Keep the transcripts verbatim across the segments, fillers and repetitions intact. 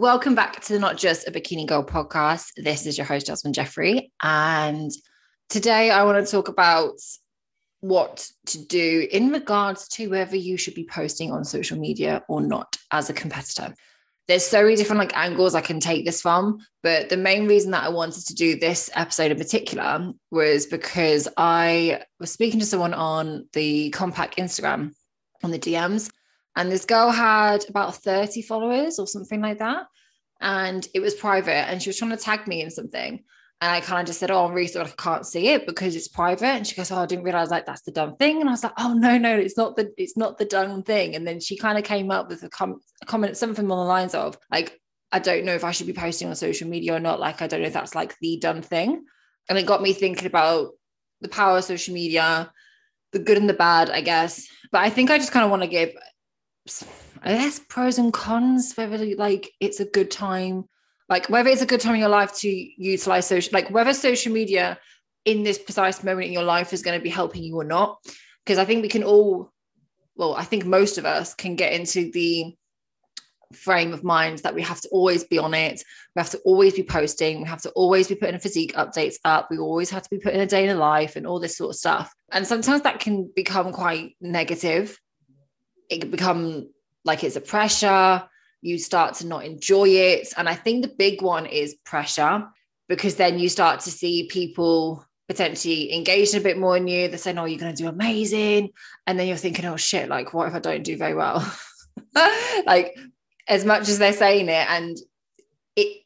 Welcome back to the Not Just a Bikini Girl podcast. This is your host, Jasmine Jeffrey. And today I want to talk about what to do in regards to whether you should be posting on social media or not as a competitor. There's so many different like angles I can take this from, but the main reason that I wanted to do this episode in particular was because I was speaking to someone on the Compact Instagram on the D Ms, and this girl had about thirty followers or something like that. And it was private, and she was trying to tag me in something. And I kind of just said, oh, I'm really sorry, I can't see it because it's private. And she goes, oh, I didn't realize like that's the dumb thing. And I was like, oh, no, no, it's not the, it's not the dumb thing. And then she kind of came up with a, com- a comment, something on the lines of like, I don't know if I should be posting on social media or not. Like, I don't know if that's like the dumb thing. And it got me thinking about the power of social media, the good and the bad, I guess. But I think I just kind of want to give... I guess pros and cons, whether like it's a good time, like whether it's a good time in your life to utilize social, like whether social media in this precise moment in your life is going to be helping you or not. Because I think we can all, well, I think most of us can get into the frame of mind that we have to always be on it. We have to always be posting. We have to always be putting physique updates up. We always have to be putting a day in a life and all this sort of stuff. And sometimes that can become quite negative. It can become like it's a pressure. You start to not enjoy it. And I think the big one is pressure, because then you start to see people potentially engaged a bit more in you. They're saying, oh, you're going to do amazing. And then you're thinking, oh shit, like what if I don't do very well? Like as much as they're saying it, and it,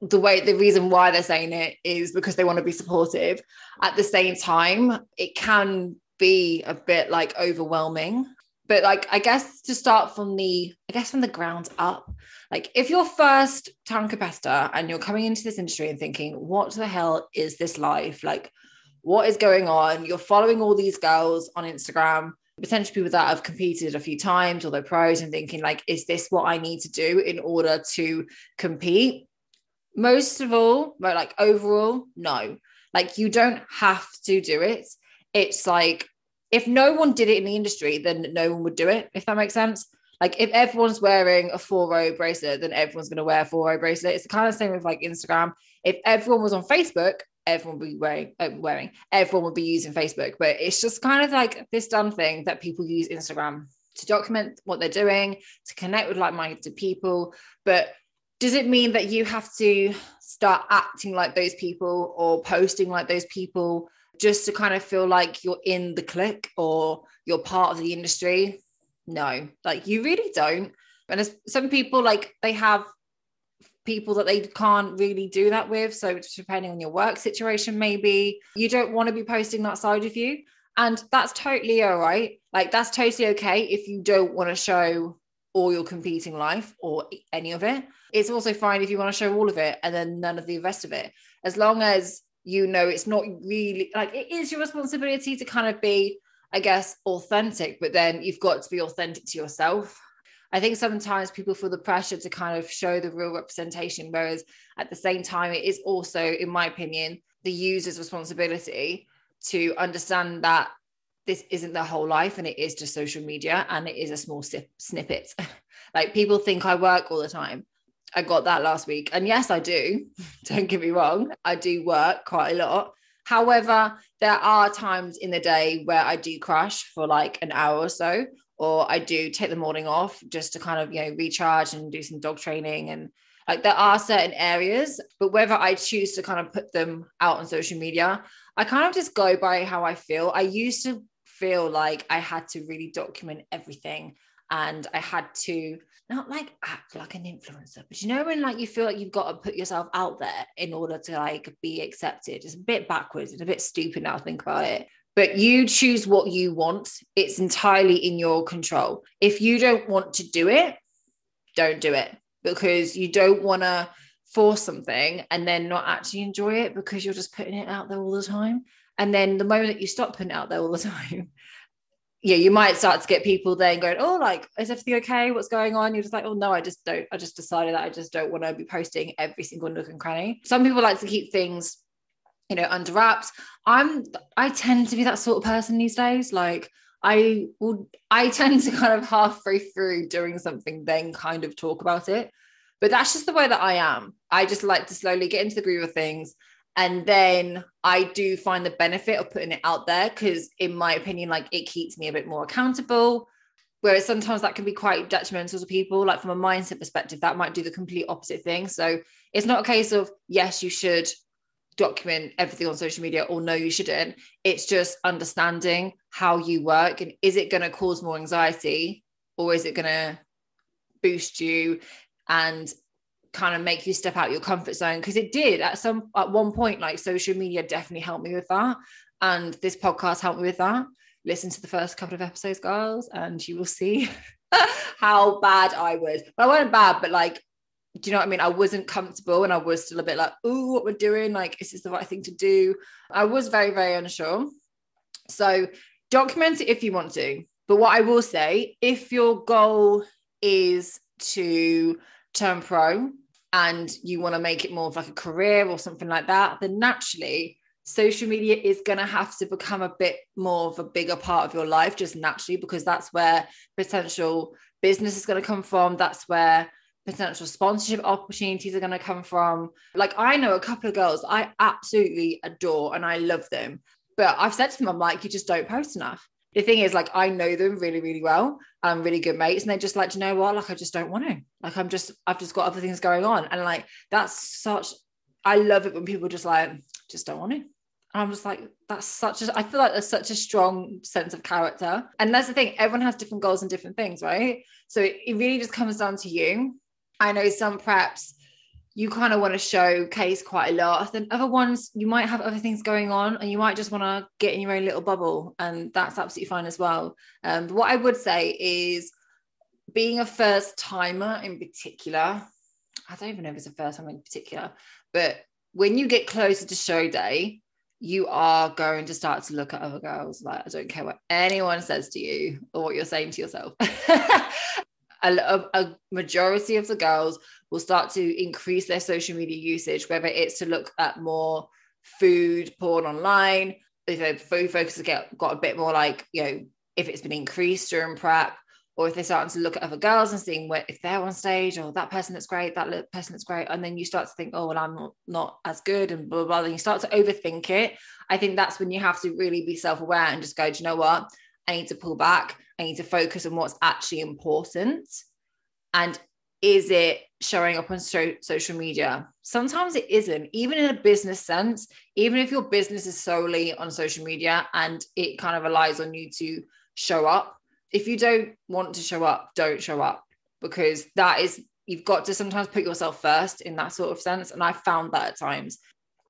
the way, the reason why they're saying it is because they want to be supportive. At the same time, it can be a bit like overwhelming. But like, I guess to start from the, I guess from the ground up, like if you're first time competitor and you're coming into this industry and thinking, what the hell is this life? Like what is going on? You're following all these girls on Instagram, potentially people that have competed a few times or they're pros, and thinking like, is this what I need to do in order to compete? Most of all, but like overall, no, like you don't have to do it. It's like, if no one did it in the industry, then no one would do it, if that makes sense. Like if everyone's wearing a four-row bracelet, then everyone's going to wear a four-row bracelet. It's the kind of same with like Instagram. If everyone was on Facebook, everyone would be wearing, uh, wearing, everyone would be using Facebook. But it's just kind of like this dumb thing that people use Instagram to document what they're doing, to connect with like-minded people. But does it mean that you have to start acting like those people or posting like those people just to kind of feel like you're in the clique or you're part of the industry? No, like you really don't. And as some people, like they have people that they can't really do that with. So depending on your work situation, maybe you don't want to be posting that side of you. And that's totally all right. Like that's totally okay if you don't want to show all your competing life or any of it. It's also fine if you want to show all of it and then none of the rest of it. As long as you know, it's not really like, it is your responsibility to kind of be, I guess, authentic, but then you've got to be authentic to yourself. I think sometimes people feel the pressure to kind of show the real representation, whereas at the same time, it is also, in my opinion, the user's responsibility to understand that this isn't their whole life and it is just social media and it is a small sip, snippet. Like people think I work all the time. I got that last week. And yes, I do. Don't get me wrong. I do work quite a lot. However, there are times in the day where I do crash for like an hour or so, or I do take the morning off just to kind of, you know, recharge and do some dog training. And like there are certain areas, but whether I choose to kind of put them out on social media, I kind of just go by how I feel. I used to feel like I had to really document everything. And I had to not like act like an influencer, but you know, when like you feel like you've got to put yourself out there in order to like be accepted. It's a bit backwards and a bit stupid now, think about it. But you choose what you want. It's entirely in your control. If you don't want to do it, don't do it, because you don't want to force something and then not actually enjoy it because you're just putting it out there all the time. And then the moment that you stop putting it out there all the time, yeah, you might start to get people then going, oh, like, is everything okay? What's going on? You're just like, oh, no, I just don't. I just decided that I just don't want to be posting every single nook and cranny. Some people like to keep things, you know, under wraps. I'm, I tend to be that sort of person these days. Like I will, I tend to kind of halfway through doing something, then kind of talk about it. But that's just the way that I am. I just like to slowly get into the groove of things. And then I do find the benefit of putting it out there because, in my opinion, like, it keeps me a bit more accountable. Whereas sometimes that can be quite detrimental to people. Like, from a mindset perspective, that might do the complete opposite thing. So it's not a case of, yes, you should document everything on social media, or no, you shouldn't. It's just understanding how you work, and is it going to cause more anxiety, or is it going to boost you and kind of make you step out your comfort zone? Because it did at some at one point. Like, social media definitely helped me with that, and this podcast helped me with that. Listen to the first couple of episodes, girls, and you will see how bad I was. Well, I wasn't bad, but like, do you know what I mean? I wasn't comfortable, and I was still a bit like, ooh, what we're doing, like, is this the right thing to do? I was very, very unsure. So document it if you want to. But what I will say, if your goal is to turn pro and you want to make it more of like a career or something like that, then naturally social media is going to have to become a bit more of a bigger part of your life, just naturally, because that's where potential business is going to come from. That's where potential sponsorship opportunities are going to come from. Like, I know a couple of girls I absolutely adore and I love them, but I've said to them, I'm like, you just don't post enough. The thing is, like, I know them really, really well. I'm really good mates. And they're just like, you know what? Like, I just don't want to. Like, I'm just, I've just got other things going on. And like, that's such, I love it when people are just like, just don't want to. And I'm just like, that's such a, I feel like there's such a strong sense of character. And that's the thing. Everyone has different goals and different things, right? So it, it really just comes down to you. I know some preps, you kind of want to showcase quite a lot. Then other ones, you might have other things going on and you might just want to get in your own little bubble. And that's absolutely fine as well. Um, but what I would say is, being a first timer in particular, I don't even know if it's a first time in particular, but when you get closer to show day, you are going to start to look at other girls. Like, I don't care what anyone says to you or what you're saying to yourself. A, a majority of the girls will start to increase their social media usage, whether it's to look at more food porn online, if their food focus has get, got a bit more, like, you know, if it's been increased during prep, or if they're starting to look at other girls and seeing where, if they're on stage, or that person that's great, that person that's great. And then you start to think, oh, well, I'm not, not as good and blah, blah, blah. Then you start to overthink it. I think that's when you have to really be self-aware and just go, do you know what? I need to pull back. I need to focus on what's actually important. And is it showing up on so- social media? Sometimes it isn't, even in a business sense. Even if your business is solely on social media and it kind of relies on you to show up, if you don't want to show up, don't show up, because that is, you've got to sometimes put yourself first in that sort of sense. And I found that at times,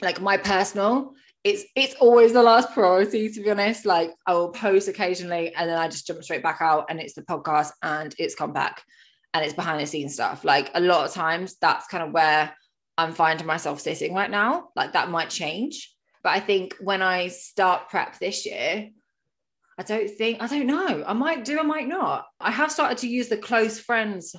like, my personal, It's it's always the last priority, to be honest. Like, I will post occasionally and then I just jump straight back out, and it's the podcast and it's come back and it's behind the scenes stuff. Like, a lot of times that's kind of where I'm finding myself sitting right now. Like, that might change. But I think when I start prep this year, I don't think, I don't know. I might do, I might not. I have started to use the close friends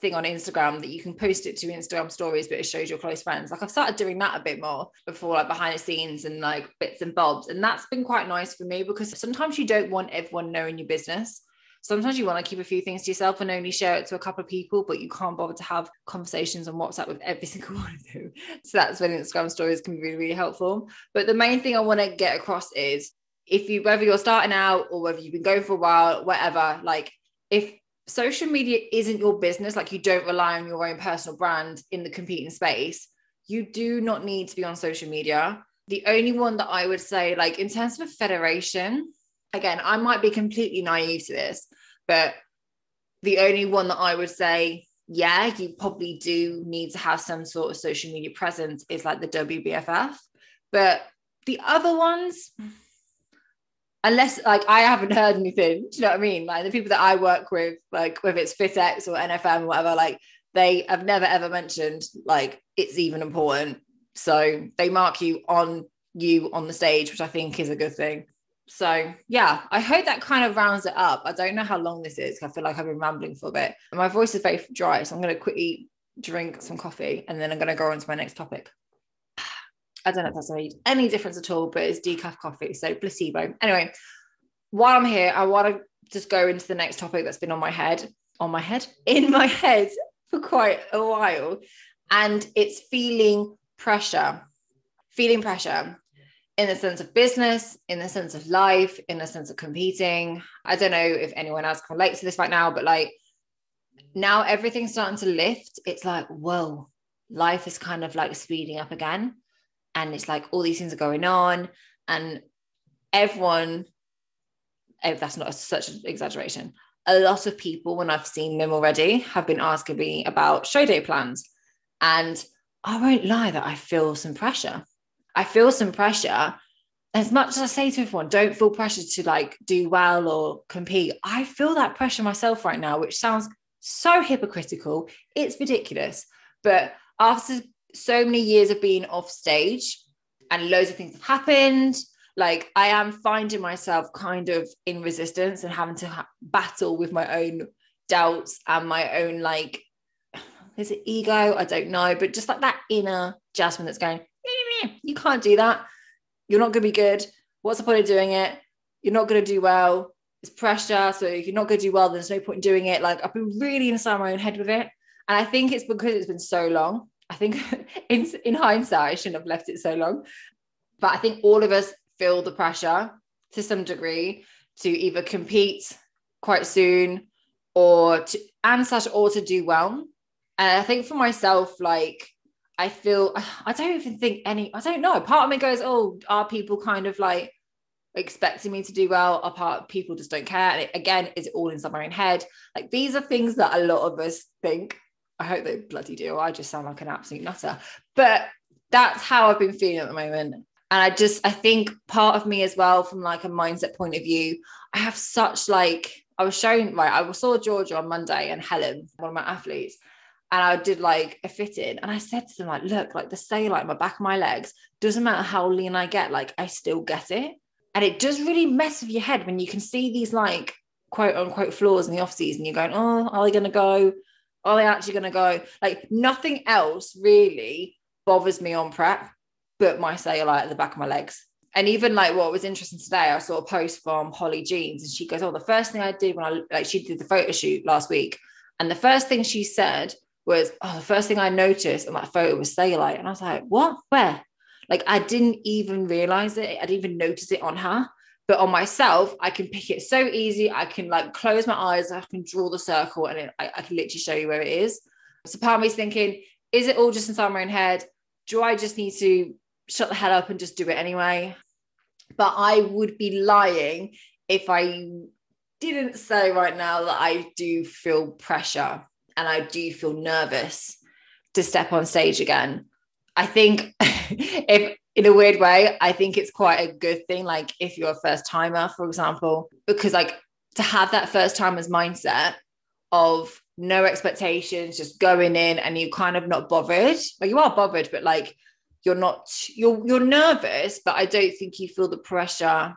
thing on Instagram, that you can post it to Instagram stories, but it shows your close friends. Like, I've started doing that a bit more before, like, behind the scenes and like bits and bobs, and that's been quite nice for me, because sometimes you don't want everyone knowing your business. Sometimes you want to keep a few things to yourself and only share it to a couple of people, but you can't bother to have conversations on WhatsApp with every single one of them. So that's when Instagram stories can be really, really helpful. But the main thing I want to get across is, if you, whether you're starting out or whether you've been going for a while, whatever, like, if social media isn't your business, like, you don't rely on your own personal brand in the competing space, you do not need to be on social media. The only one that I would say, like, in terms of a federation, again, I might be completely naive to this, but the only one that I would say, yeah, you probably do need to have some sort of social media presence is like the W B F F. But the other ones, unless, like, I haven't heard anything, do you know what I mean? Like, the people that I work with, like, whether it's FitX or N F M or whatever, like, they have never, ever mentioned, like, it's even important. So they mark you on you on the stage, which I think is a good thing. So, yeah, I hope that kind of rounds it up. I don't know how long this is, because I feel like I've been rambling for a bit. And my voice is very dry, so I'm going to quickly drink some coffee, and then I'm going to go on to my next topic. I don't know if that's made any difference at all, but it's decaf coffee, so placebo. Anyway, while I'm here, I want to just go into the next topic that's been on my head, on my head, in my head for quite a while, and it's feeling pressure, feeling pressure in the sense of business, in the sense of life, in the sense of competing. I don't know if anyone else can relate to this right now, but like now everything's starting to lift. It's like, whoa, life is kind of like speeding up again. And it's like all these things are going on, and everyone, if that's not a, such an exaggeration, a lot of people, when I've seen them already, have been asking me about show day plans. And I won't lie that I feel some pressure. I feel some pressure. As much as I say to everyone, don't feel pressure to like do well or compete, I feel that pressure myself right now, which sounds so hypocritical. It's ridiculous. But after so many years of being off stage and loads of things have happened, like I am finding myself kind of in resistance and having to ha- battle with my own doubts and my own, like, is it ego? I don't know. But just like that inner Jasmine that's going, you can't do that. You're not going to be good. What's the point of doing it? You're not going to do well. It's pressure. So if you're not going to do well, there's no point in doing it. Like I've been really inside my own head with it. And I think it's because it's been so long. I think in, in hindsight, I shouldn't have left it so long. But I think all of us feel the pressure to some degree to either compete quite soon or to and such or to do well. And I think for myself, like I feel I don't even think any I don't know part of me goes, oh, are people kind of like expecting me to do well? Or part of people just don't care? And it, again, is it all inside my own head? Like these are things that a lot of us think. I hope they bloody do. I just sound like an absolute nutter, but that's how I've been feeling at the moment. And I just, I think part of me as well, from like a mindset point of view, I have such like, I was shown, right, I saw Georgia on Monday and Helen, one of my athletes, and I did like a fit-in. And I said to them, like, look, like the cellulite in my back of my legs, doesn't matter how lean I get, like I still get it. And it does really mess with your head when you can see these like quote unquote flaws in the off season. You're going, oh, are they going to go? Are they actually going to go? Like nothing else really bothers me on prep but my cellulite at the back of my legs. And even like what was interesting today, I saw a post from Holly Jeans, and she goes, oh, the first thing I did when I, like she did the photo shoot last week, and the first thing she said was, oh, the first thing I noticed on that photo was cellulite. And I was like, what? Where? Like, I didn't even realize it. I didn't even notice it on her. But on myself, I can pick it so easy. I can like close my eyes. I can draw the circle, and it, I, I can literally show you where it is. So part of me is thinking, is it all just inside my own head? Do I just need to shut the hell up and just do it anyway? But I would be lying if I didn't say right now that I do feel pressure and I do feel nervous to step on stage again. I think if in a weird way, I think it's quite a good thing. Like if you're a first timer, for example, because like to have that first timers mindset of no expectations, just going in, and you're kind of not bothered. Well, you are bothered, but like you're not, you're, you're nervous, but I don't think you feel the pressure.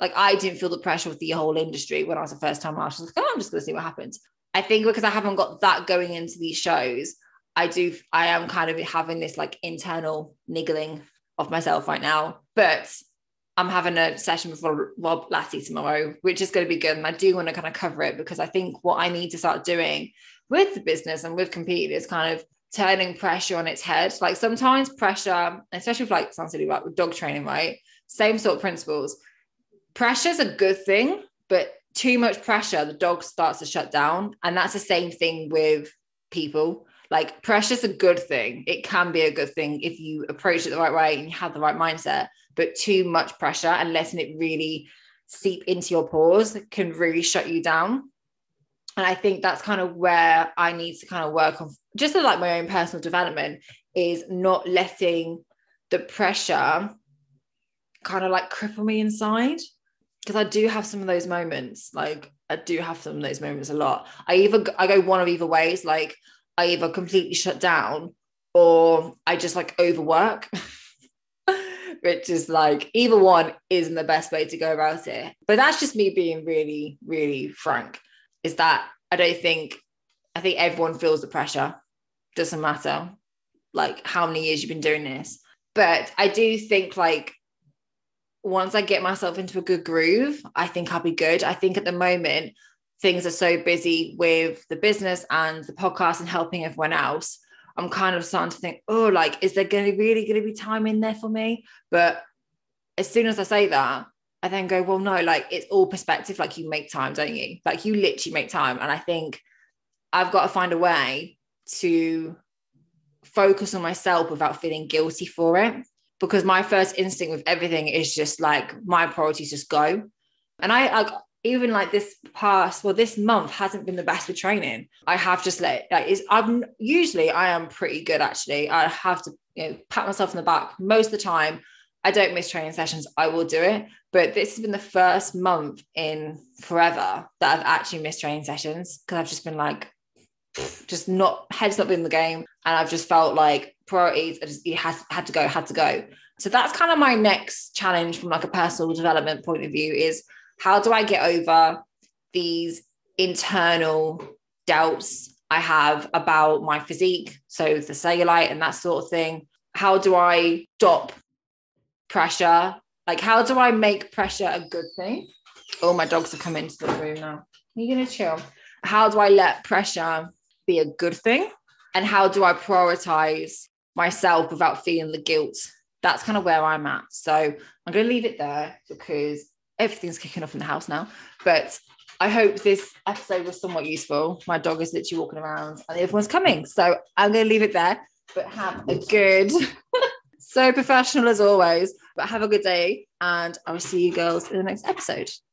Like I didn't feel the pressure with the whole industry when I was a first timer. I was like, oh, I'm just going to see what happens. I think because I haven't got that going into these shows, I do, I am kind of having this like internal niggling of myself right now, but I'm having a session with Rob Lassie tomorrow, which is going to be good. And I do want to kind of cover it because I think what I need to start doing with the business and with competing is kind of turning pressure on its head. Like sometimes pressure, especially with like, sounds silly, like with dog training, right? Same sort of principles. Pressure is a good thing, but too much pressure, the dog starts to shut down. And that's the same thing with people. Like pressure's a good thing. It can be a good thing if you approach it the right way and you have the right mindset, but too much pressure and letting it really seep into your pores can really shut you down. And I think that's kind of where I need to kind of work on just like my own personal development is not letting the pressure kind of like cripple me inside. Because I do have some of those moments. Like I do have some of those moments a lot. I either, I go one of either ways. Like I either completely shut down or I just like overwork, which is like either one isn't the best way to go about it. But that's just me being really, really frank, is that I don't think, I think everyone feels the pressure. Doesn't matter like how many years you've been doing this. But I do think like once I get myself into a good groove, I think I'll be good. I think at the moment, things are so busy with the business and the podcast and helping everyone else, I'm kind of starting to think, oh, like, is there going to really going to be time in there for me? But as soon as I say that, I then go, well, no, like, it's all perspective. Like, you make time, don't you? Like, you literally make time. And I think I've got to find a way to focus on myself without feeling guilty for it, because my first instinct with everything is just like, my priorities just go. And I, I even like this past, well, this month hasn't been the best with training. I have just let, like, it's, I'm usually, I am pretty good, actually. I have to, you know, pat myself on the back most of the time. I don't miss training sessions. I will do it. But this has been the first month in forever that I've actually missed training sessions, because I've just been like, just not, head's not been in the game. And I've just felt like priorities, I just, it has, had to go, had to go. So that's kind of my next challenge from like a personal development point of view, is how do I get over these internal doubts I have about my physique? So the cellulite and that sort of thing. How do I stop pressure? Like, how do I make pressure a good thing? Oh, my dogs have come into the room now. Are you going to chill? How do I let pressure be a good thing? And how do I prioritize myself without feeling the guilt? That's kind of where I'm at. So I'm going to leave it there, because everything's kicking off in the house now. But I hope this episode was somewhat useful. My dog is literally walking around and everyone's coming. So I'm going to leave it there, but have a good, so professional as always, but have a good day. And I will see you girls in the next episode.